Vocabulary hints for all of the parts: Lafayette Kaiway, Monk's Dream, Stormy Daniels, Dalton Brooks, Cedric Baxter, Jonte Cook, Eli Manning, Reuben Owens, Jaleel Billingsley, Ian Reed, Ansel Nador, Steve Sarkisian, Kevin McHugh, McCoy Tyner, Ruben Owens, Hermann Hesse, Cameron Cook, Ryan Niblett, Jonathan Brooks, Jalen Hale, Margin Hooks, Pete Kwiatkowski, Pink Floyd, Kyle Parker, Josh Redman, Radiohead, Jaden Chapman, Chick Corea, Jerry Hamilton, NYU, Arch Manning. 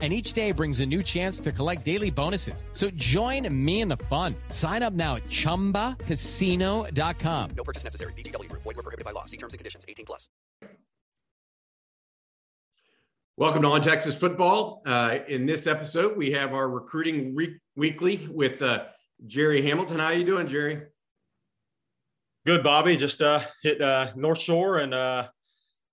And each day brings a new chance to collect daily bonuses. So join me in the fun. Sign up now at ChumbaCasino.com. No purchase necessary. VGW. Void where prohibited by law. See terms and conditions. 18+. Welcome to On Texas Football. In this episode, we have our recruiting weekly with Jerry Hamilton. How are you doing, Jerry? Good, Bobby. Just hit North Shore and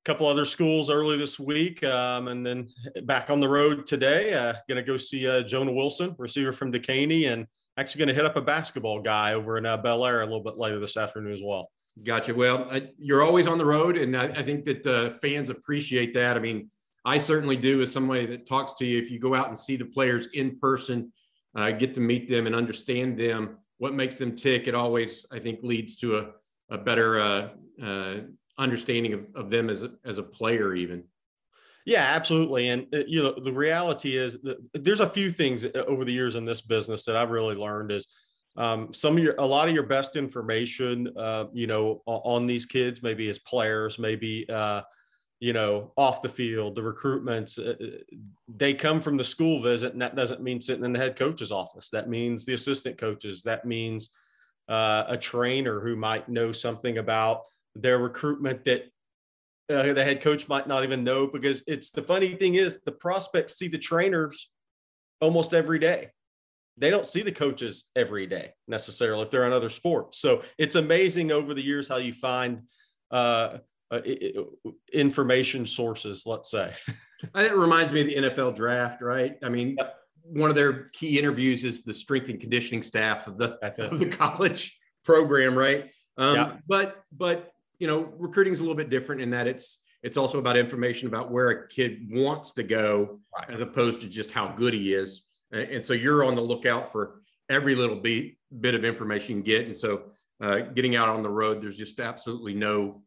couple other schools early this week, and then back on the road today. Going to go see Jonah Wilson, receiver from Duquesne, and actually going to hit up a basketball guy over in Bel Air a little bit later this afternoon as well. Gotcha. Well, you're always on the road, and I think that the fans appreciate that. I mean, I certainly do as somebody that talks to you. If you go out and see the players in person, get to meet them and understand them, what makes them tick, it always, I think, leads to a better understanding of them as a player even. Yeah, absolutely. And you know, the reality is that there's a few things over the years in this business that I've really learned is a lot of your best information, on these kids, maybe as players, maybe, off the field, the recruitments, they come from the school visit, and that doesn't mean sitting in the head coach's office. That means the assistant coaches. That means a trainer who might know something about their recruitment that the head coach might not even know, because it's the funny thing is the prospects see the trainers almost every day. They don't see the coaches every day necessarily if they're in other sports. So it's amazing over the years how you find information sources, let's say. It reminds me of the NFL draft, right? I mean, yep. One of their key interviews is the strength and conditioning staff of the college program, right? Yep. But, you know, recruiting is a little bit different in that it's also about information about where a kid wants to go, right, as opposed to just how good he is. And so you're on the lookout for every little bit of information you can get. And so getting out on the road, there's just absolutely no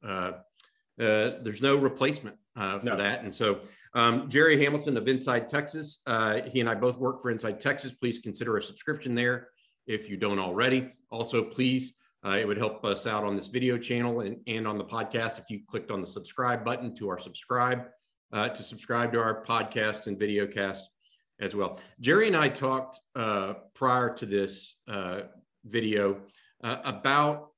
replacement for that. And so Jerry Hamilton of Inside Texas, he and I both work for Inside Texas. Please consider a subscription there if you don't already. Also, please, it would help us out on this video channel and on the podcast if you clicked on the subscribe button to subscribe to our podcast and video cast as well. Jerry and I talked prior to this video about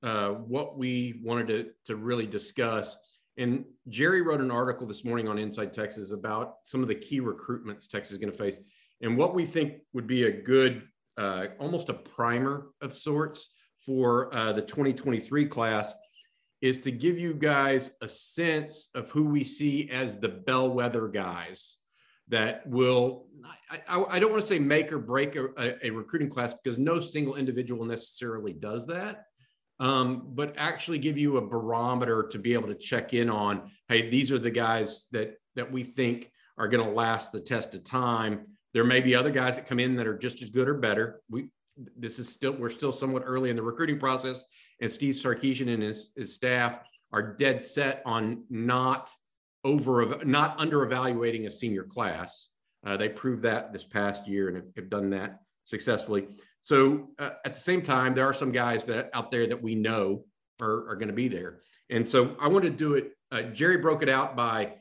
what we wanted to really discuss. And Jerry wrote an article this morning on Inside Texas about some of the key recruitments Texas is going to face and what we think would be a good, almost a primer of sorts for the 2023 class, is to give you guys a sense of who we see as the bellwether guys that will, I don't want to say make or break a recruiting class, because no single individual necessarily does that, but actually give you a barometer to be able to check in on, hey, these are the guys that we think are going to last the test of time. There may be other guys that come in that are just as good or better. We're still somewhat early in the recruiting process, and Steve Sarkisian and his staff are dead set on not under evaluating a senior class. They proved that this past year and have done that successfully. So at the same time, there are some guys that out there that we know are going to be there. And so I want to do it. Jerry broke it out by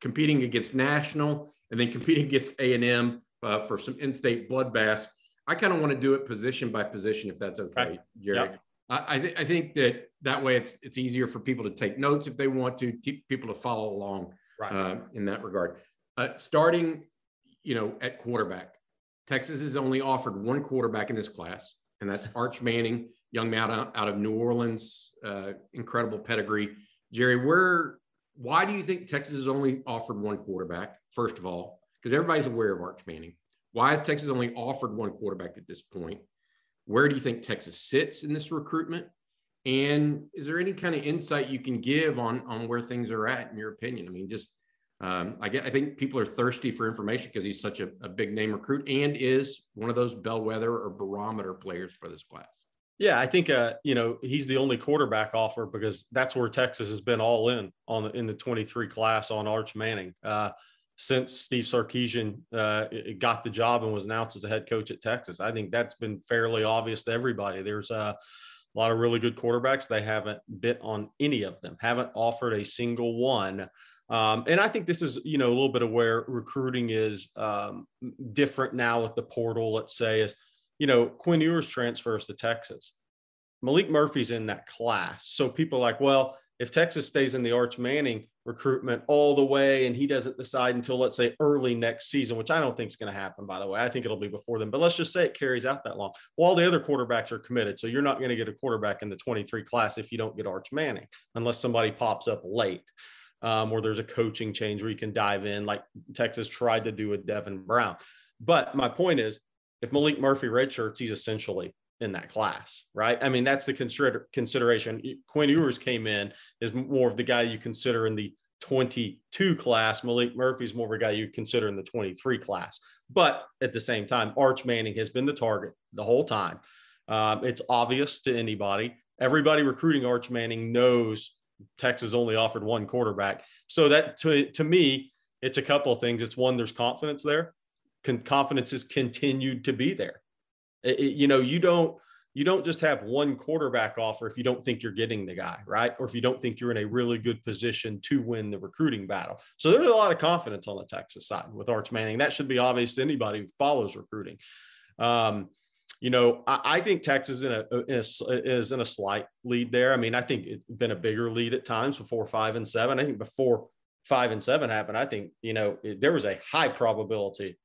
competing against national and then competing against A&M for some in-state bloodbaths. I kind of want to do it position by position, if that's okay, Jerry. Yep. I think that way it's easier for people to take notes if they want to, people to follow along, right, in that regard. Starting, at quarterback, Texas has only offered one quarterback in this class, and that's Arch Manning, young man out of New Orleans, incredible pedigree. Jerry, why do you think Texas has only offered one quarterback? First of all, because everybody's aware of Arch Manning. Why has Texas only offered one quarterback at this point? Where do you think Texas sits in this recruitment? And is there any kind of insight you can give on where things are at, in your opinion? I mean, just I think people are thirsty for information because he's such a big name recruit and is one of those bellwether or barometer players for this class. Yeah, I think, he's the only quarterback offer because that's where Texas has been all in on in the 23 class on Arch Manning. Since Steve Sarkisian got the job and was announced as a head coach at Texas, I think that's been fairly obvious to everybody. There's a lot of really good quarterbacks. They haven't bit on any of them, haven't offered a single one. And I think this is, a little bit of where recruiting is different now with the portal, let's say, is, Quinn Ewers transfers to Texas. Malik Murphy's in that class. So people are like, well, if Texas stays in the Arch Manning recruitment all the way and he doesn't decide until, let's say, early next season, which I don't think is going to happen, by the way. I think it'll be before then. But let's just say it carries out that long. Well, all the other quarterbacks are committed, so you're not going to get a quarterback in the 23 class if you don't get Arch Manning, unless somebody pops up late or there's a coaching change where you can dive in like Texas tried to do with Devin Brown. But my point is, if Malik Murphy redshirts, he's essentially in that class, right? I mean, that's the consideration. Quinn Ewers came in is more of the guy you consider in the 22 class. Malik Murphy's more of a guy you consider in the 23 class. But at the same time, Arch Manning has been the target the whole time. It's obvious to anybody. Everybody recruiting Arch Manning knows Texas only offered one quarterback. So that, to me, it's a couple of things. It's one, there's confidence there. Confidence has continued to be there. You don't just have one quarterback offer if you don't think you're getting the guy, right? Or if you don't think you're in a really good position to win the recruiting battle. So there's a lot of confidence on the Texas side with Arch Manning. That should be obvious to anybody who follows recruiting. I think Texas is in a slight lead there. I mean, I think it's been a bigger lead at times before 5 and 7. I think before 5 and 7 happened, I think, there was a high probability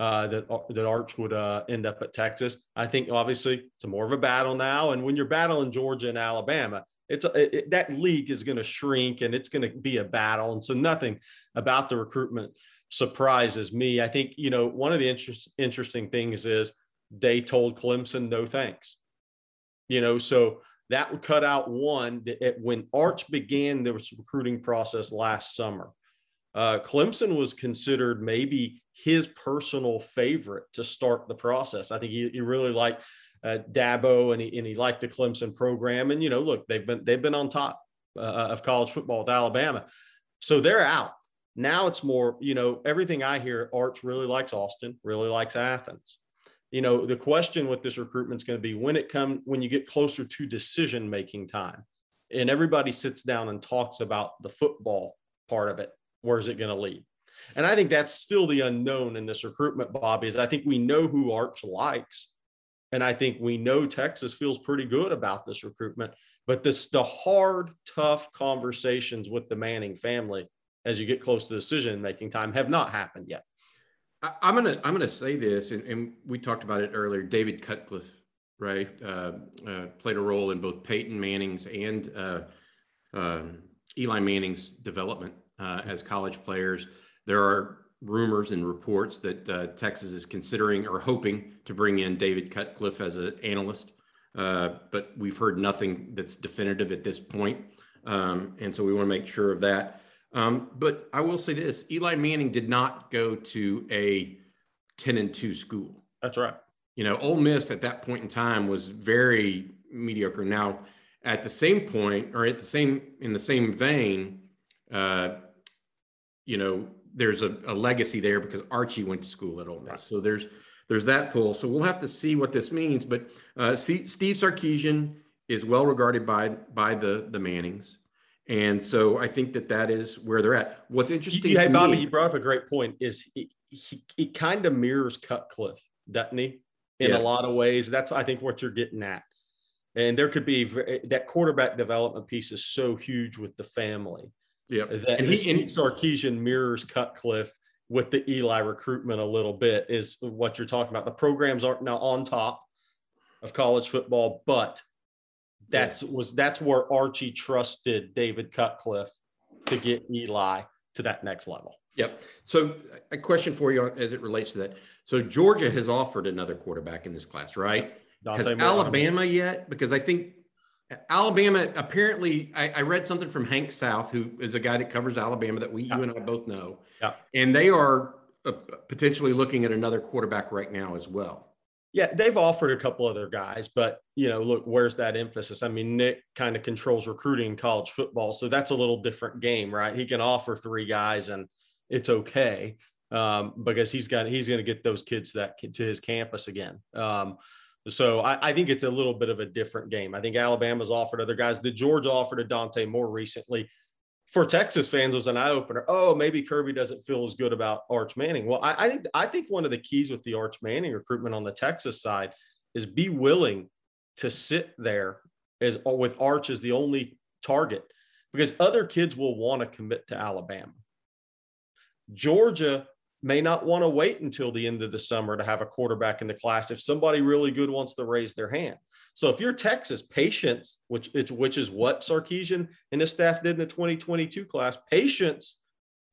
that Arch would end up at Texas. I think obviously it's more of a battle now. And when you're battling Georgia and Alabama, that league is going to shrink and it's going to be a battle. And so nothing about the recruitment surprises me. I think, one of the interesting things is they told Clemson, no thanks, so that would cut out one that when Arch began the recruiting process last summer. Clemson was considered maybe his personal favorite to start the process. I think he really liked Dabo and he liked the Clemson program. And, look, they've been on top of college football with Alabama. So they're out. Now it's more, everything I hear, Arch really likes Austin, really likes Athens. The question with this recruitment is going to be when you get closer to decision-making time and everybody sits down and talks about the football part of it. Where is it going to lead? And I think that's still the unknown in this recruitment, Bobby, is I think we know who Arch likes. And I think we know Texas feels pretty good about this recruitment, but the hard, tough conversations with the Manning family, as you get close to decision-making time, have not happened yet. I'm going to say this. And we talked about it earlier, David Cutcliffe, right. Played a role in both Peyton Manning's and Eli Manning's development. As college players, there are rumors and reports that Texas is considering or hoping to bring in David Cutcliffe as an analyst, but we've heard nothing that's definitive at this point, and so we want to make sure of that. But I will say this: Eli Manning did not go to a 10-2 school. That's right. Ole Miss at that point in time was very mediocre. Now, at the same point, or in the same vein. There's a legacy there because Archie went to school at Ole Miss. Right. So there's that pull. So we'll have to see what this means. But Steve Sarkisian is well regarded by the Mannings. And so I think that is where they're at. What's interesting to me, Bobby, you brought up a great point, is he kind of mirrors Cutcliffe, doesn't he? In yes. A lot of ways. That's, I think, what you're getting at. And there could be that quarterback development piece is so huge with the family. Yeah, and Sarkisian mirrors Cutcliffe with the Eli recruitment a little bit is what you're talking about. The programs aren't now on top of college football, but that's where Archie trusted David Cutcliffe to get Eli to that next level. Yep. So a question for you as it relates to that. So Georgia has offered another quarterback in this class, right? Has Alabama yet? Because I think Alabama, apparently, I read something from Hank South, who is a guy that covers Alabama that you and I both know, and they are potentially looking at another quarterback right now as well. Yeah, they've offered a couple other guys, but, you know, look, where's that emphasis? I mean, Nick kind of controls recruiting in college football, so that's a little different game, right? He can offer three guys and it's okay because he's going to get those kids to his campus again. So I think it's a little bit of a different game. I think Alabama's offered other guys. The Georgia offer to Dante more recently for Texas fans was an eye-opener. Oh, maybe Kirby doesn't feel as good about Arch Manning. Well, I think one of the keys with the Arch Manning recruitment on the Texas side is be willing to sit there as with Arch as the only target, because other kids will want to commit to Alabama. Georgia may not want to wait until the end of the summer to have a quarterback in the class if somebody really good wants to raise their hand. So if you're Texas, patience, which is what Sarkisian and his staff did in the 2022 class, patience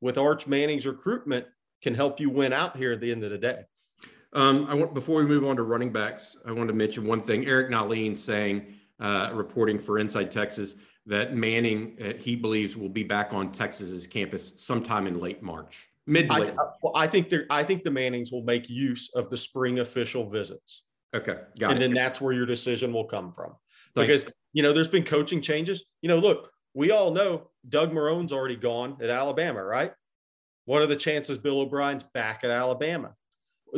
with Arch Manning's recruitment can help you win out here at the end of the day. Before we move on to running backs, I wanted to mention one thing. Eric Nalin saying, reporting for Inside Texas, that Manning, he believes, will be back on Texas's campus sometime in late March. I think the Mannings will make use of the spring official visits. Okay, got it. And then that's where your decision will come from. Thanks. Because, you know, there's been coaching changes. You know, look, we all know Doug Marone's already gone at Alabama, right? What are the chances Bill O'Brien's back at Alabama?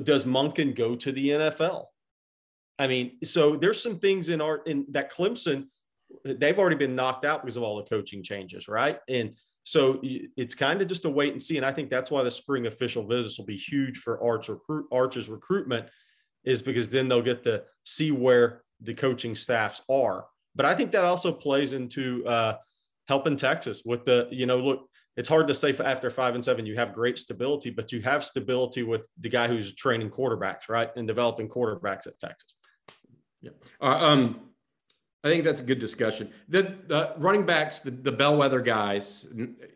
Does Monken go to the NFL? I mean, so there's some things in that Clemson, they've already been knocked out because of all the coaching changes, right? And so it's kind of just a wait and see. And I think that's why the spring official visits will be huge for Arch's recruitment, is because then they'll get to see where the coaching staffs are. But I think that also plays into helping Texas with the, you know, look, it's hard to say after 5-7, you have great stability, but you have stability with the guy who's training quarterbacks, right? And developing quarterbacks at Texas. Yeah. I think that's a good discussion. The running backs, the bellwether guys,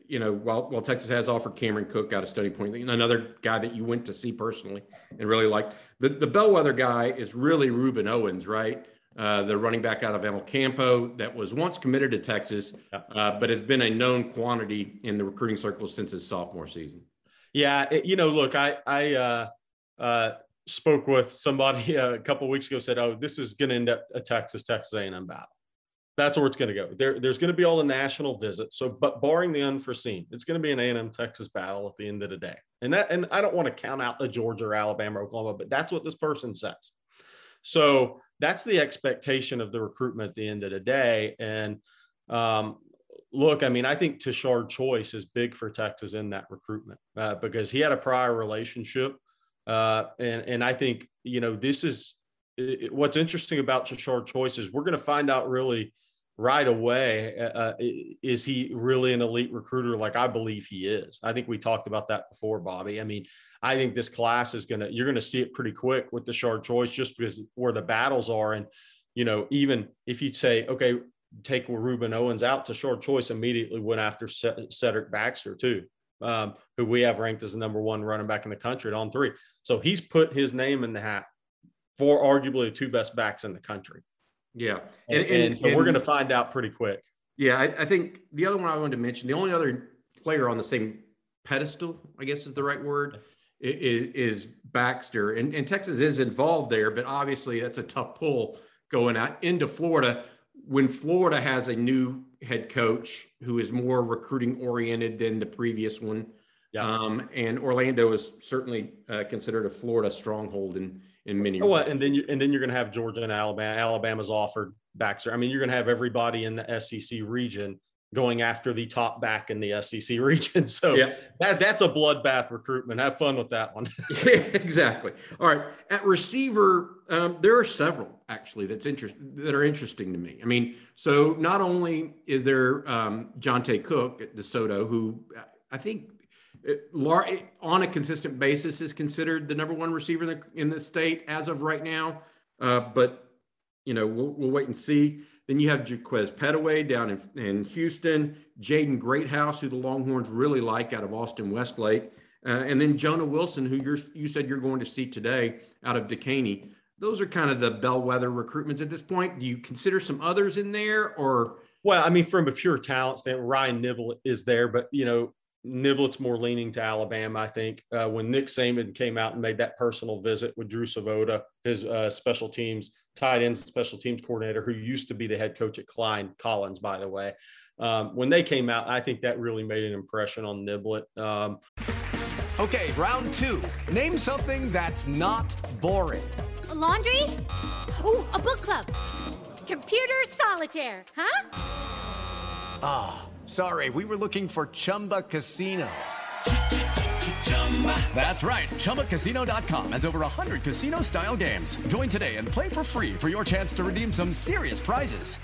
you know, while Texas has offered Cameron Cook out of Stony Point, another guy that you went to see personally and really liked, the bellwether guy is really Ruben Owens, right? The running back out of El Campo that was once committed to Texas, but has been a known quantity in the recruiting circles since his sophomore season. Yeah, you know, look, I spoke with somebody a couple of weeks ago, said, oh, this is going to end up a Texas A&M battle. That's where it's going to go. There's going to be all the national visits. So, but barring the unforeseen, it's going to be an A&M Texas battle at the end of the day. And I don't want to count out the Georgia or Alabama, or Oklahoma, but that's what this person says. So that's the expectation of the recruitment at the end of the day. And look, I mean, I think Tashard Choice is big for Texas in that recruitment because he had a prior relationship. And I think, you know, this is what's interesting about Tashard Choice is we're going to find out really right away, is he really an elite recruiter? Like I believe he is. I think we talked about that before, Bobby. I mean, I think this class is you're going to see it pretty quick with Tashard Choice just because where the battles are. And, you know, even if you'd say, okay, take Reuben Owens out, Tashard Choice immediately went after Cedric Baxter too. Who we have ranked as the number one running back in the country at on three. So he's put his name in the hat for arguably the two best backs in the country. Yeah. And so we're going to find out pretty quick. Yeah. I think the other one I wanted to mention, the only other player on the same pedestal, I guess is the right word, is Baxter. And Texas is involved there, but obviously that's a tough pull going out into Florida when Florida has a new head coach who is more recruiting oriented than the previous one. Yeah. And Orlando is certainly considered a Florida stronghold in many ways. And then you're going to have Georgia and Alabama. Alabama's offered Baxter. I mean, you're going to have everybody in the SEC region going after the top back in the SEC region. So yeah. That's a bloodbath recruitment. Have fun with that one. Yeah, exactly. All right. At receiver, there are several actually that are interesting to me. I mean, so not only is there Jonte Cook at DeSoto, who I think on a consistent basis is considered the number one receiver in the state as of right now. But, you know, we'll wait and see. Then you have Jaquez Petaway down in Houston, Jaden Greathouse, who the Longhorns really like out of Austin Westlake, and then Jonah Wilson, who you said you're going to see today out of Duquesne. Those are kind of the bellwether recruitments at this point. Do you consider some others in there? Well, I mean, from a pure talent standpoint, Ryan Niblett is there, but, you know, Niblett's more leaning to Alabama, I think. When Nick Saban came out and made that personal visit with Drew Savoda, his special teams, tight ends special teams coordinator, who used to be the head coach at Klein Collins, by the way. When they came out, I think that really made an impression on Niblett. Okay, round two. Name something that's not boring. A laundry? Ooh, a book club. Computer solitaire, huh? Ah. Sorry, we were looking for Chumba Casino. That's right, ChumbaCasino.com has over 100 casino-style games. Join today and play for free for your chance to redeem some serious prizes.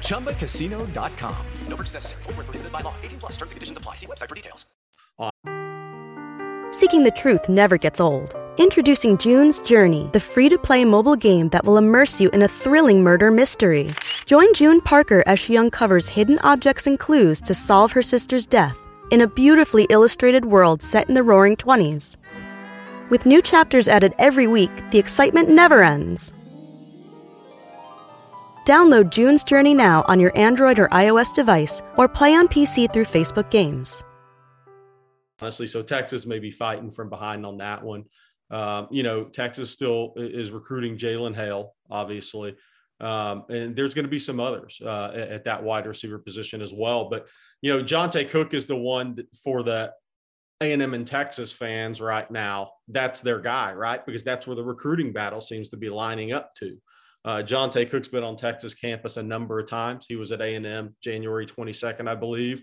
ChumbaCasino.com. No purchase necessary. Void where prohibited by law. 18+ terms and conditions apply. See website for details. Seeking the truth never gets old. Introducing June's Journey, the free-to-play mobile game that will immerse you in a thrilling murder mystery. Join June Parker as she uncovers hidden objects and clues to solve her sister's death in a beautifully illustrated world set in the roaring 20s. With new chapters added every week, the excitement never ends. Download June's Journey now on your Android or iOS device, or play on PC through Facebook games. Honestly, so Texas may be fighting from behind on that one. You know, Texas still is recruiting Jalen Hale, obviously. And there's going to be some others at that wide receiver position as well. But, you know, Jonte Cook is the one that, for the A&M and Texas fans right now, that's their guy, right? Because that's where the recruiting battle seems to be lining up to. Jonte Cook's been on Texas campus a number of times. He was at A&M January 22nd, I believe.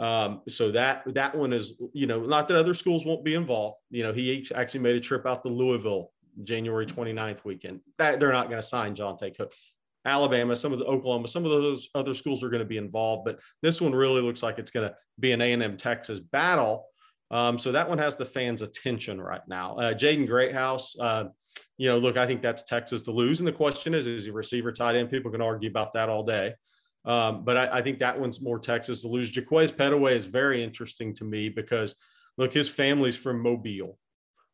So that one is, you know, not that other schools won't be involved. You know, he actually made a trip out to Louisville January 29th weekend. That they're not going to sign Jonte Cook. Alabama, some of the Oklahoma, some of those other schools are going to be involved, but this one really looks like it's going to be an A&M Texas battle. So that one has the fans' attention right now. Jaden Greathouse, you know, look, I think that's Texas to lose. And the question is he receiver, tight end? People can argue about that all day. But I think that one's more Texas to lose. Jaquez Petaway is very interesting to me because, look, his family's from Mobile.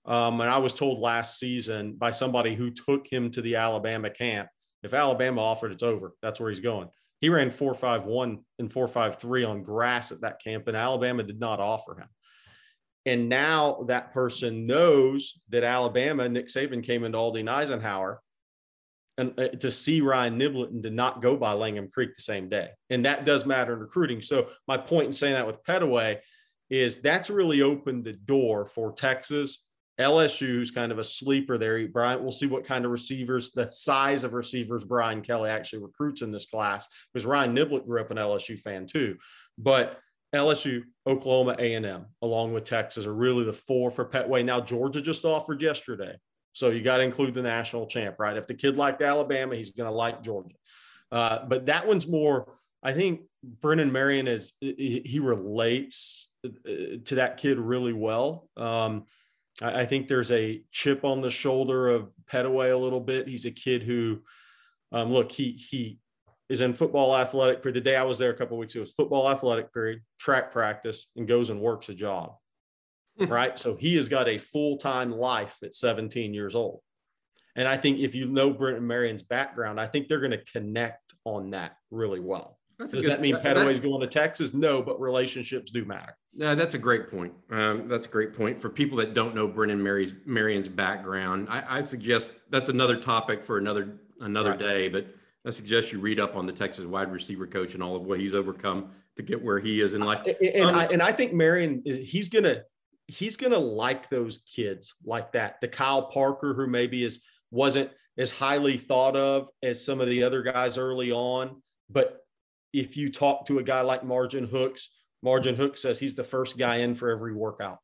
And I was told last season by somebody who took him to the Alabama camp, if Alabama offered, it's over. That's where he's going. He ran 4.51 and 4.53 on grass at that camp, and Alabama did not offer him. And now that person knows that Alabama, Nick Saban came into Aldine Eisenhower and to see Ryan Niblett and did not go by Langham Creek the same day. And that does matter in recruiting. So my point in saying that with Petaway is that's really opened the door for Texas. LSU is kind of a sleeper there. Brian, we'll see what kind of receivers, the size of receivers Brian Kelly actually recruits in this class, because Ryan Niblett grew up an LSU fan too. But LSU, Oklahoma, A&M, along with Texas are really the four for Petaway. Now, Georgia just offered yesterday. So you got to include the national champ, right? If the kid liked Alabama, he's going to like Georgia. But that one's more, I think Brent Marion is, he relates to that kid really well. I think there's a chip on the shoulder of Petaway a little bit. He's a kid who, look, he is in football athletic period. The day I was there a couple of weeks ago, it was football athletic period, track practice, and goes and works a job, right? So he has got a full-time life at 17 years old. And I think if you know Brent and Marion's background, I think they're going to connect on that really well. Does that mean Petaway's going to Texas? No, but relationships do matter. No, that's a great point. That's a great point. For people that don't know Brent and Marion's background, I suggest that's another topic for another right. day, but I suggest you read up on the Texas wide receiver coach and all of what he's overcome to get where he is in life. I think Marion, he's going to like those kids like that. The Kyle Parker, who maybe wasn't as highly thought of as some of the other guys early on, but if you talk to a guy like Margin Hooks says he's the first guy in for every workout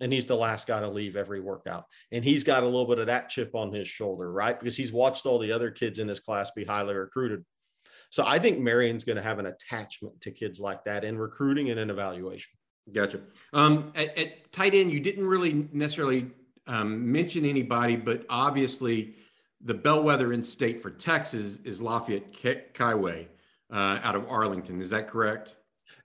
and he's the last guy to leave every workout. And he's got a little bit of that chip on his shoulder, right? Because he's watched all the other kids in his class be highly recruited. So I think Marion's going to have an attachment to kids like that in recruiting and in evaluation. Gotcha. At tight end, you didn't really necessarily mention anybody, but obviously the bellwether in state for Texas is Lafayette Kaiway. Out of Arlington. Is that correct?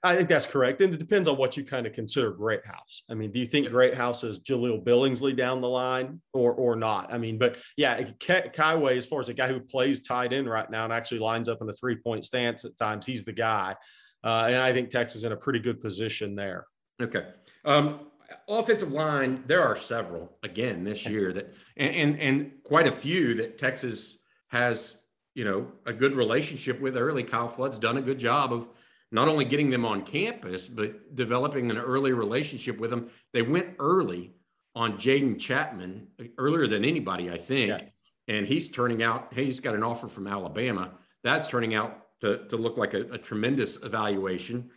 I think that's correct. And it depends on what you kind of consider Greathouse. I mean, do you think Greathouse is Jaleel Billingsley down the line or not? I mean, but yeah, Kaiway, as far as a guy who plays tight end right now and actually lines up in a three-point stance at times, he's the guy. And I think Texas is in a pretty good position there. Okay. Offensive line, there are several again this year that, and quite a few that Texas has, you know, a good relationship with early. Kyle Flood's done a good job of not only getting them on campus, but developing an early relationship with them. They went early on Jaden Chapman, earlier than anybody, I think. Yes. And he's turning out, hey, he's got an offer from Alabama. That's turning out to look like a tremendous evaluation.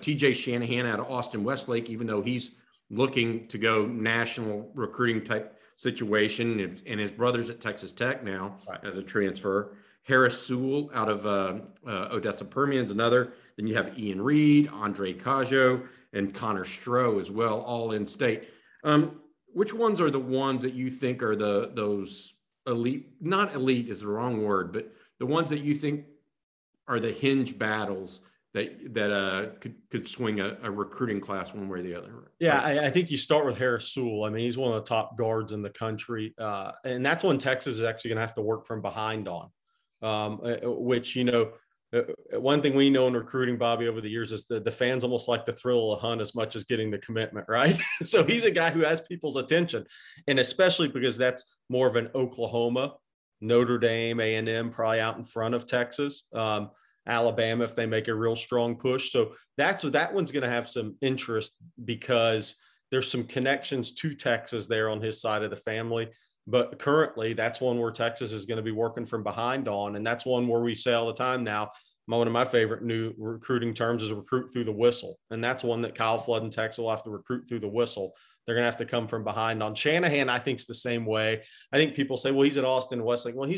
T.J. Shanahan out of Austin Westlake, even though he's looking to go national recruiting type situation, and his brother's at Texas Tech now as a transfer. Harris Sewell out of Odessa Permian is another. Then you have Ian Reed, Andre Cajo, and Connor Stroh as well, all in state. Which ones are the ones that you think are those elite, not elite is the wrong word, but the ones that you think are the hinge battles that could swing a recruiting class one way or the other? Right? Yeah, I think you start with Harris Sewell. I mean, he's one of the top guards in the country. And that's one Texas is actually going to have to work from behind on, which, you know, one thing we know in recruiting, Bobby, over the years is the fans almost like the thrill of the hunt as much as getting the commitment, right? So he's a guy who has people's attention, and especially because that's more of an Oklahoma, Notre Dame, A&M probably out in front of Texas, Alabama if they make a real strong push. So that one's going to have some interest because there's some connections to Texas there on his side of the family. But currently, that's one where Texas is going to be working from behind on. And that's one where we say all the time now, one of my favorite new recruiting terms is recruit through the whistle. And that's one that Kyle Flood and Texas will have to recruit through the whistle. They're going to have to come from behind on. Shanahan, I think, is the same way. I think people say, well, he's at Austin Westlake. Well,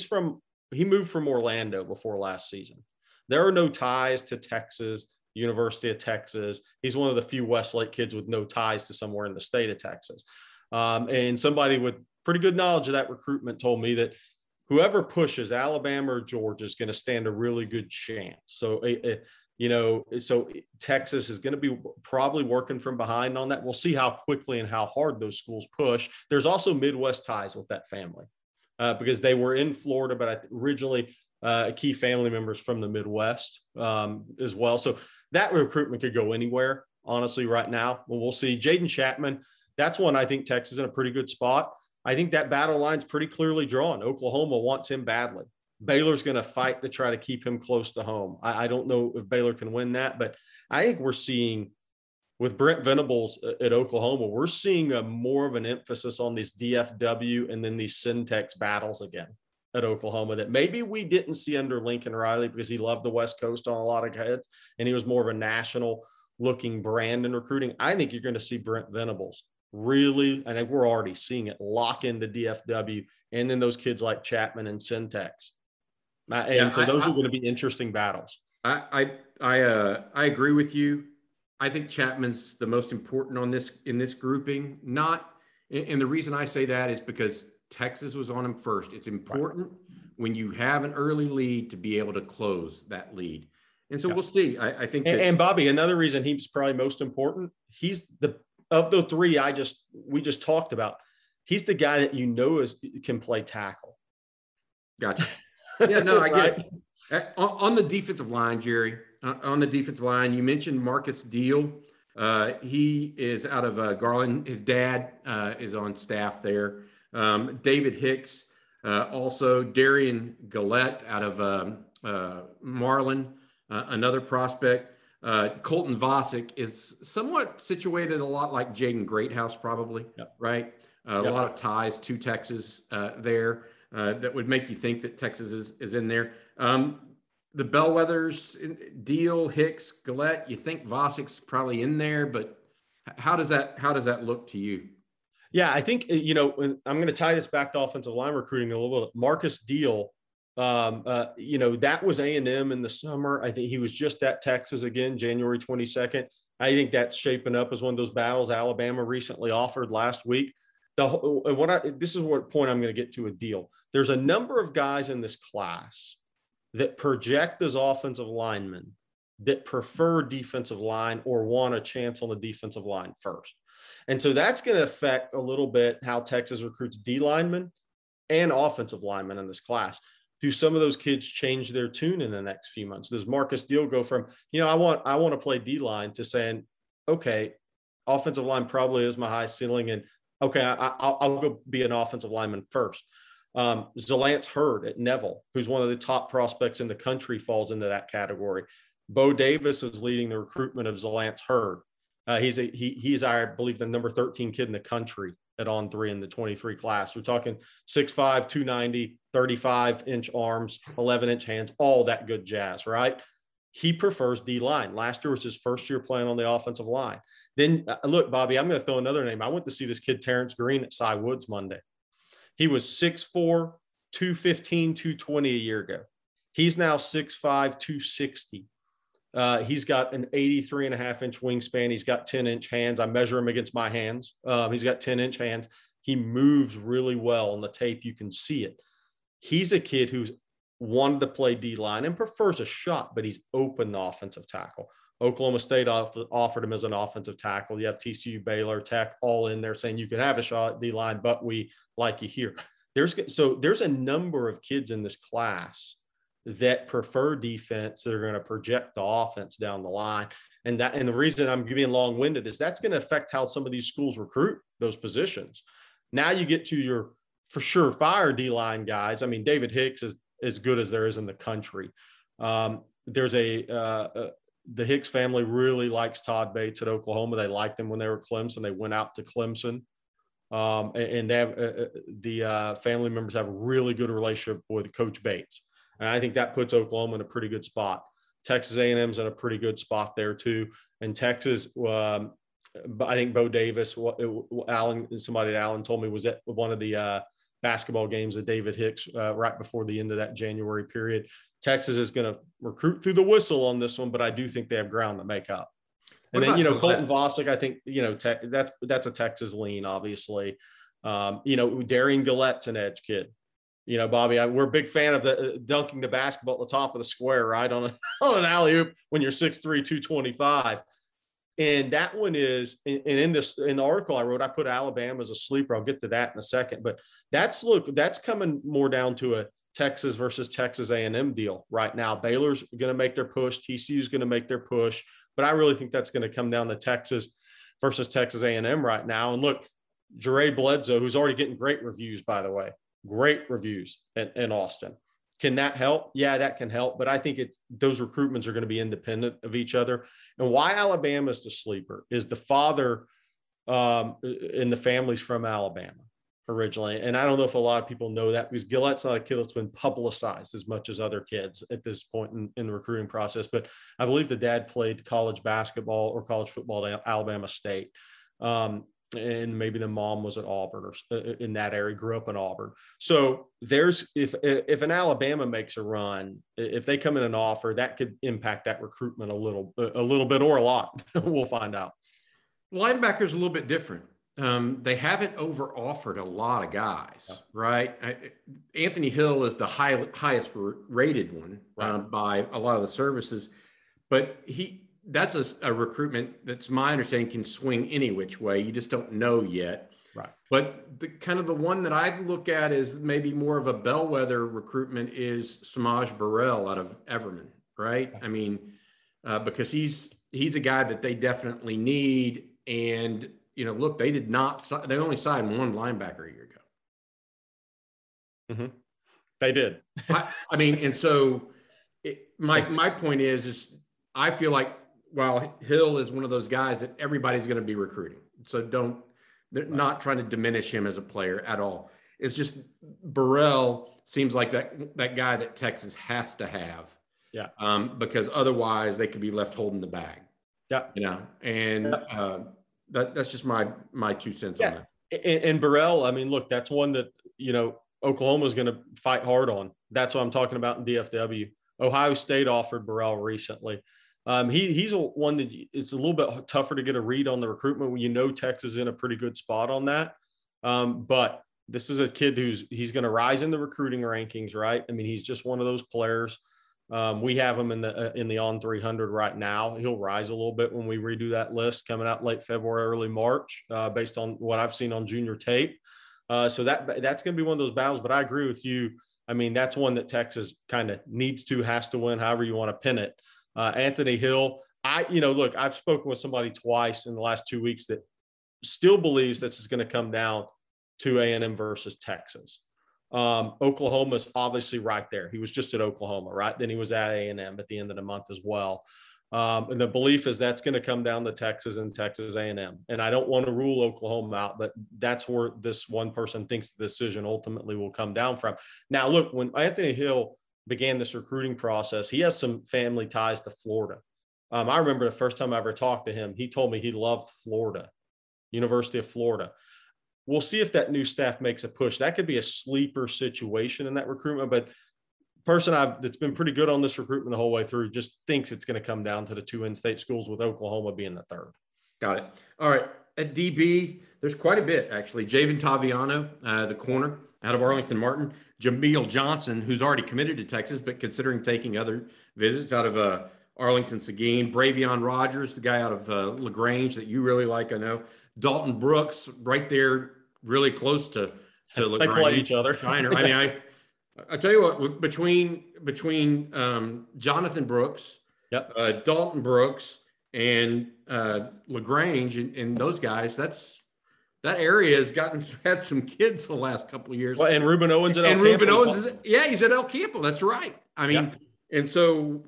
he moved from Orlando before last season. There are no ties to Texas, University of Texas. He's one of the few Westlake kids with no ties to somewhere in the state of Texas. And somebody with pretty good knowledge of that recruitment told me that whoever pushes Alabama or Georgia is going to stand a really good chance. So, you know, so Texas is going to be probably working from behind on that. We'll see how quickly and how hard those schools push. There's also Midwest ties with that family because they were in Florida, but originally key family members from the Midwest as well. So that recruitment could go anywhere, honestly, right now. But we'll see. Jaden Chapman, that's one I think Texas is in a pretty good spot. I think that battle line's pretty clearly drawn. Oklahoma wants him badly. Baylor's going to fight to try to keep him close to home. I don't know if Baylor can win that, but I think we're seeing with Brent Venables at Oklahoma, we're seeing more of an emphasis on these DFW and then these Syntex battles again at Oklahoma that maybe we didn't see under Lincoln Riley because he loved the West Coast on a lot of heads and he was more of a national looking brand in recruiting. I think you're going to see Brent Venables really, I think we're already seeing it, lock into DFW and then those kids like Chapman and Syntex. So those are going to be interesting battles. I agree with you. I think Chapman's the most important in this grouping. And the reason I say that is because Texas was on him first. It's important when you have an early lead to be able to close that lead. And so we'll see. I think. And Bobby, another reason he's probably most important. He's of the three we just talked about, he's the guy that can play tackle. Gotcha. Yeah, no, I get it. On the defensive line, Jerry, you mentioned Marcus Deal. He is out of Garland. His dad is on staff there. David Hicks, also Darian Gillette out of Marlin, another prospect. Colton Vasek is somewhat situated a lot like Jaden Greathouse, probably, right? A lot of ties to Texas there that would make you think that Texas is in there. The bellwethers, Deal, Hicks, Gillette, you think Vasek's probably in there, but how does that look to you? Yeah, I think, you know, I'm going to tie this back to offensive line recruiting a little bit. Marcus Deal, you know, that was A&M in the summer. I think he was just at Texas again, January 22nd. I think that's shaping up as one of those battles Alabama recently offered last week. This is what point I'm going to get to a Deal. There's a number of guys in this class that project as offensive linemen that prefer defensive line or want a chance on the defensive line first. And so that's going to affect a little bit how Texas recruits D linemen and offensive linemen in this class. do some of those kids change their tune in the next few months? Does Marcus Deal go from, you know, I want to play D-line to saying, okay, offensive line probably is my high ceiling, and okay, I'll go be an offensive lineman first. Zalance Hurd at Neville, who's one of the top prospects in the country, falls into that category. Bo Davis is leading the recruitment of Zalance Hurd. He's, I believe, the number 13 kid in the country at on three in the 23 class. We're talking 6'5", 290, 35-inch arms, 11-inch hands, all that good jazz, right? He prefers D-line. Last year was his first year playing on the offensive line. Then, look, Bobby, I'm going to throw another name. I went to see this kid, Terrence Green, at Cy Woods Monday. He was 6'4", 215, 220 a year ago. He's now 6'5", 260. He's got an 83.5-inch wingspan. He's got 10-inch hands. I measure him against my hands. He's got 10-inch hands. He moves really well on the tape. You can see it. He's a kid who's wanted to play D-line and prefers a shot, but he's open to offensive tackle. Oklahoma State offered him as an offensive tackle. You have TCU, Baylor, Tech, all in there saying you can have a shot at D-line, but we like you here. There's a number of kids in this class that prefer defense that are going to project the offense down the line. And the reason I'm being long-winded is that's going to affect how some of these schools recruit those positions. Now you get to your for sure fire D-line guys. I mean, David Hicks is as good as there is in the country. The Hicks family really likes Todd Bates at Oklahoma. They liked him when they were Clemson. They went out to Clemson. And they have, family members have a really good relationship with Coach Bates. And I think that puts Oklahoma in a pretty good spot. Texas A&M's in a pretty good spot there too. And Texas, I think Bo Davis, Alan told me was at one of the basketball games of David Hicks right before the end of that January period. Texas is going to recruit through the whistle on this one, but I do think they have ground to make up. And then, Colton Vasek, I think, that's a Texas lean, obviously. Darian Gillette's an edge kid. Bobby, we're a big fan of dunking the basketball at the top of the square, right, on an alley-oop when you're 6'3", 225. And that one is, and in the article I wrote, I put Alabama as a sleeper. I'll get to that in a second. But that's coming more down to a Texas versus Texas A&M deal right now. Baylor's going to make their push. TCU's going to make their push. But I really think that's going to come down to Texas versus Texas A&M right now. And look, Jure Bledsoe, who's already getting great reviews, by the way. Great reviews in Austin. Can that help? Yeah, that can help. But I think those recruitments are going to be independent of each other. And why Alabama is the sleeper is the father and the family's from Alabama originally. And I don't know if a lot of people know that because Gillette's not a kid that's been publicized as much as other kids at this point in the recruiting process. But I believe the dad played college basketball or college football at Alabama State. And maybe the mom was at Auburn or in that area, grew up in Auburn. So if an Alabama makes a run, if they come in an offer, that could impact that recruitment a little bit or a lot. We'll find out. Linebackers a little bit different. They haven't over-offered a lot of guys, yeah. Right? Anthony Hill is the highest rated one, right, by a lot of the services, but that's a recruitment that's my understanding can swing any which way. You just don't know yet. Right. But the one that I look at is maybe more of a bellwether recruitment is Samaj Burrell out of Everman. Right. I mean, because he's a guy that they definitely need. And, look, they only signed one linebacker a year ago. Mm-hmm. They did. My point is I feel like, well, Hill is one of those guys that everybody's going to be recruiting. So they're not trying to diminish him as a player at all. It's just Burrell seems like that guy that Texas has to have. Yeah. Because otherwise they could be left holding the bag. Yeah. That's just my 2 cents on that. And Burrell, I mean, look, that's one that, Oklahoma's going to fight hard on. That's what I'm talking about in DFW. Ohio State offered Burrell recently. He's one that it's a little bit tougher to get a read on the recruitment when Texas is in a pretty good spot on that. But this is a kid he's going to rise in the recruiting rankings, right? I mean, he's just one of those players. We have him in the on 300 right now. He'll rise a little bit when we redo that list coming out late February, early March, based on what I've seen on junior tape. So that's going to be one of those battles. But I agree with you. I mean, that's one that Texas kind of needs to, has to win, however you want to pin it. Anthony Hill, look, I've spoken with somebody twice in the last 2 weeks that still believes this is going to come down to A&M versus Texas. Oklahoma's obviously right there. He was just at Oklahoma, right? Then he was at A&M at the end of the month as well. And the belief is that's going to come down to Texas and Texas A&M. And I don't want to rule Oklahoma out, but that's where this one person thinks the decision ultimately will come down from. Now, look, when Anthony Hill began this recruiting process, he has some family ties to Florida. I remember the first time I ever talked to him, he told me he loved Florida, University of Florida. We'll see if that new staff makes a push. That could be a sleeper situation in that recruitment, but person that's been pretty good on this recruitment the whole way through just thinks it's going to come down to the two in-state schools, with Oklahoma being the third. Got it. All right. At DB, there's quite a bit, actually. Javen Taviano, the corner out of Arlington Martin. Jameel Johnson, who's already committed to Texas, but considering taking other visits out of Arlington Seguin. Bravion Rogers, the guy out of LaGrange that you really like, I know. Dalton Brooks, right there, really close to LaGrange. They play each other. Shiner. I mean, I tell you what, between Jonathan Brooks, yep, Dalton Brooks, and LaGrange, and those guys, that area has had some kids the last couple of years. Well, and Ruben Owens at El Campo. And Ruben Owens, he's at El Campo. That's right. I mean, yep. And so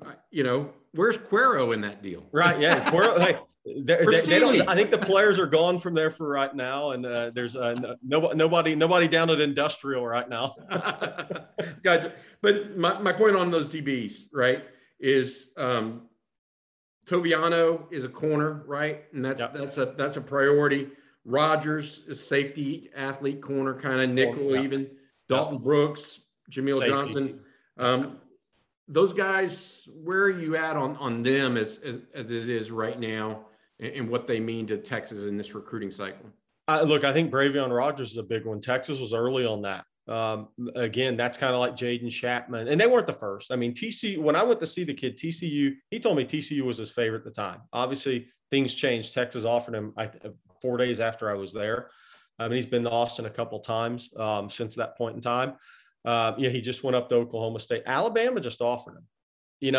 where's Cuero in that deal? Right. Yeah. Cuero. Hey. They don't, I think the players are gone from there for right now, and there's nobody down at Industrial right now. Gotcha. But my point on those DBs, right, is Taviano is a corner, right, and that's a priority. Rogers is safety, athlete, corner, kind of nickel, even. Dalton Brooks, Jameel safety. Johnson. Those guys, where are you at on them as it is right now? And what they mean to Texas in this recruiting cycle. Look, I think Bravion Rogers is a big one. Texas was early on that. Again, that's kind of like Jaden Chapman, and they weren't the first. I mean, TCU. When I went to see the kid, TCU, he told me TCU was his favorite at the time. Obviously, things changed. Texas offered him 4 days after I was there. I mean, he's been to Austin a couple times since that point in time. He just went up to Oklahoma State. Alabama just offered him.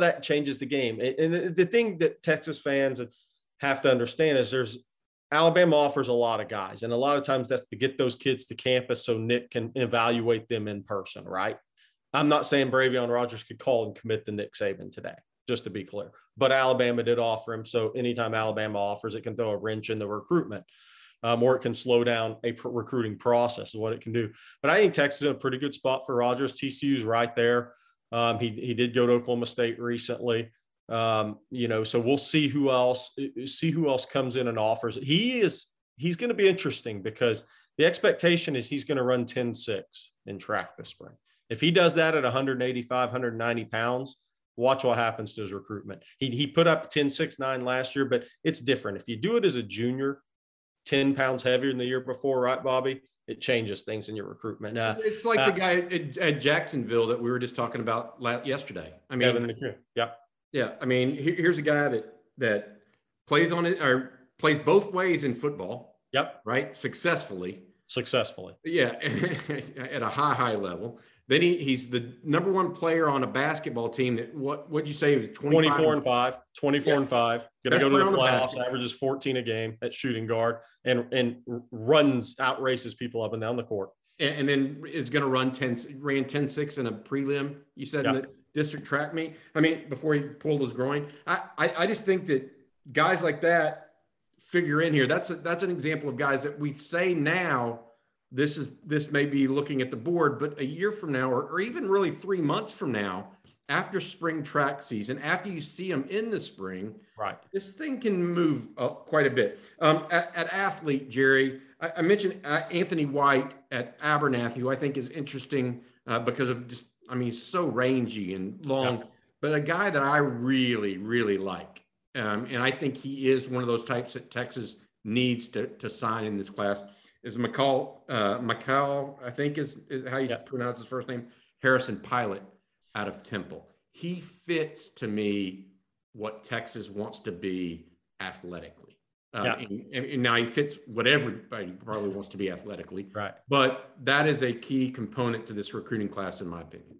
That changes the game. And the thing that Texas fans have to understand is Alabama offers a lot of guys. And a lot of times that's to get those kids to campus so Nick can evaluate them in person, right? I'm not saying Bravion Rogers could call and commit to Nick Saban today, just to be clear. But Alabama did offer him. So anytime Alabama offers, it can throw a wrench in the recruitment, or it can slow down a recruiting process is what it can do. But I think Texas is in a pretty good spot for Rogers. TCU's right there. He did go to Oklahoma State recently. So we'll see who else comes in and offers. He's going to be interesting because the expectation is he's going to run 10.6 in track this spring. If he does that at 185, 190 pounds, watch what happens to his recruitment. He put up 10.69 last year, but it's different. If you do it as a junior, 10 pounds heavier than the year before, right, Bobby? It changes things in your recruitment. It's like the guy at Jacksonville that we were just talking about yesterday. I mean, Kevin McHugh. Yeah. Yeah, I mean, here's a guy that plays on it or plays both ways in football. Yep. Right. Successfully. Yeah, at a high level. Then he's the number one player on a basketball team that what'd you say he was 24 and 5. 24 and 5. Gonna go to the playoffs. Averages 14 a game at shooting guard and outraces people up and down the court. And then is going to ran 10.6 in a prelim. You said in the district track meet. I mean, before he pulled his groin, I just think that guys like that figure in here. That's an example of guys that we say now, this may be looking at the board, but a year from now, or even really 3 months from now, after spring track season, after you see them in the spring, right, this thing can move up quite a bit. At athlete, Jerry, I mentioned Anthony White at Abernathy, who I think is interesting because of just, I mean, he's so rangy and long, but a guy that I really, really like. And I think he is one of those types that Texas needs to sign in this class is McCall, I think is how you pronounce his first name, Harrison Pyle out of Temple. He fits to me what Texas wants to be athletically. And now he fits what everybody probably wants to be athletically. Right. But that is a key component to this recruiting class, in my opinion.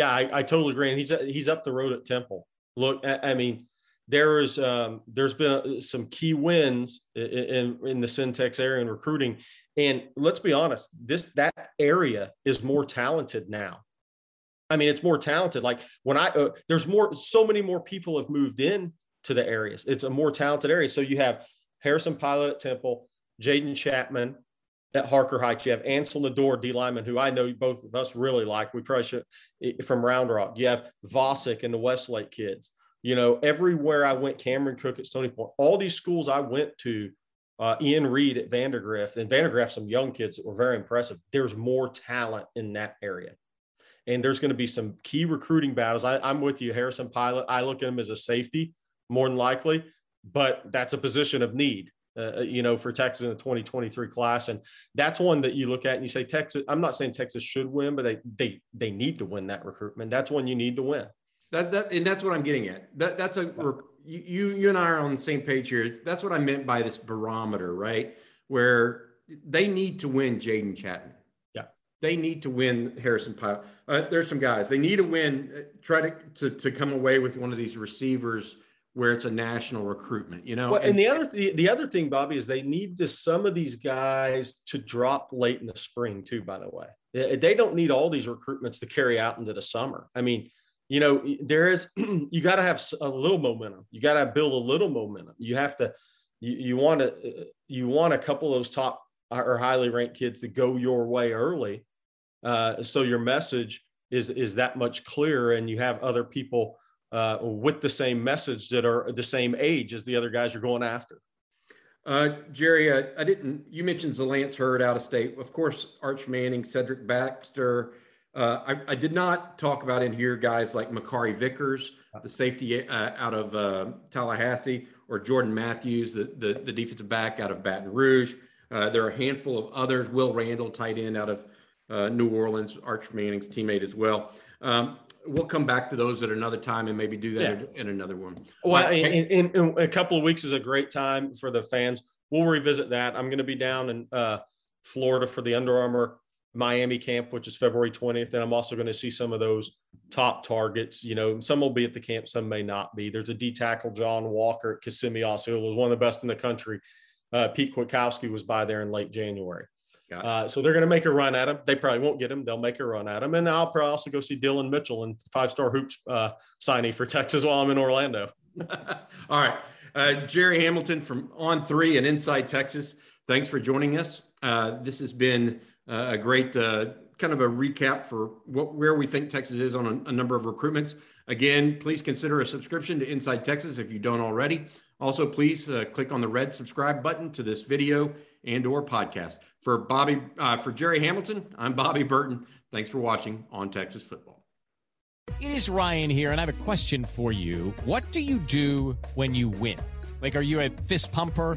I totally agree. And he's up the road at Temple. Look, I mean, there's been some key wins in the Syntex area in recruiting. And let's be honest, that area is more talented now. I mean, it's more talented. Like when so many more people have moved in to the areas. It's a more talented area. So you have Harrison Pyle at Temple, Jaden Chapman at Harker Heights. You have Ansel Nador, D lineman, who I know both of us really like. We probably should, from Round Rock. You have Vasek and the Westlake kids. You know, everywhere I went, Cameron Cook at Stony Point, all these schools I went to, Ian Reed at Vandergrift, and Vandergrift, some young kids that were very impressive. There's more talent in that area. And there's going to be some key recruiting battles. I'm with you, Harrison Pilot. I look at him as a safety, more than likely, but that's a position of need, for Texas in the 2023 class. And that's one that you look at and you say, Texas, I'm not saying Texas should win, but they need to win that recruitment. That's one you need to win. And that's what I'm getting at. You and I are on the same page here. That's what I meant by this barometer, right? Where they need to win Jaden Chapman. Yeah. They need to win Harrison Pyle. There's some guys. They need to win, try to come away with one of these receivers where it's a national recruitment, Well, and the other thing, Bobby, is they need some of these guys to drop late in the spring too, by the way. They don't need all these recruitments to carry out into the summer. I mean, you got to have a little momentum. You got to build a little momentum. You want a couple of those top or highly ranked kids to go your way early. So your message is that much clearer, and you have other people with the same message that are the same age as the other guys you're going after. Jerry, you mentioned Zalance Hurd out of state. Of course, Arch Manning, Cedric Baxter. I did not talk about in here guys like Makari Vickers, the safety out of Tallahassee, or Jordan Matthews, the defensive back out of Baton Rouge. There are a handful of others. Will Randall, tight end out of New Orleans, Arch Manning's teammate as well. We'll come back to those at another time and maybe do that in another one. Well, in a couple of weeks is a great time for the fans. We'll revisit that. I'm going to be down in Florida for the Under Armour Miami camp, which is February 20th. And I'm also going to see some of those top targets. Some will be at the camp, some may not be. There's a D tackle, John Walker at Kissimmee, also who was one of the best in the country. Pete Kwiatkowski was by there in late January. So they're going to make a run at him. They probably won't get him. They'll make a run at him. And I'll probably also go see Dylan Mitchell and five-star hoops signing for Texas while I'm in Orlando. All right. Jerry Hamilton from On 3 and Inside Texas, thanks for joining us. This has been a great kind of a recap for where we think Texas is on a number of recruitments. Again, please consider a subscription to Inside Texas if you don't already. Also, please click on the red subscribe button to this video and or podcast. For Jerry Hamilton, I'm Bobby Burton. Thanks for watching On Texas Football. It is Ryan here, and I have a question for you. What do you do when you win? Like, are you a fist pumper,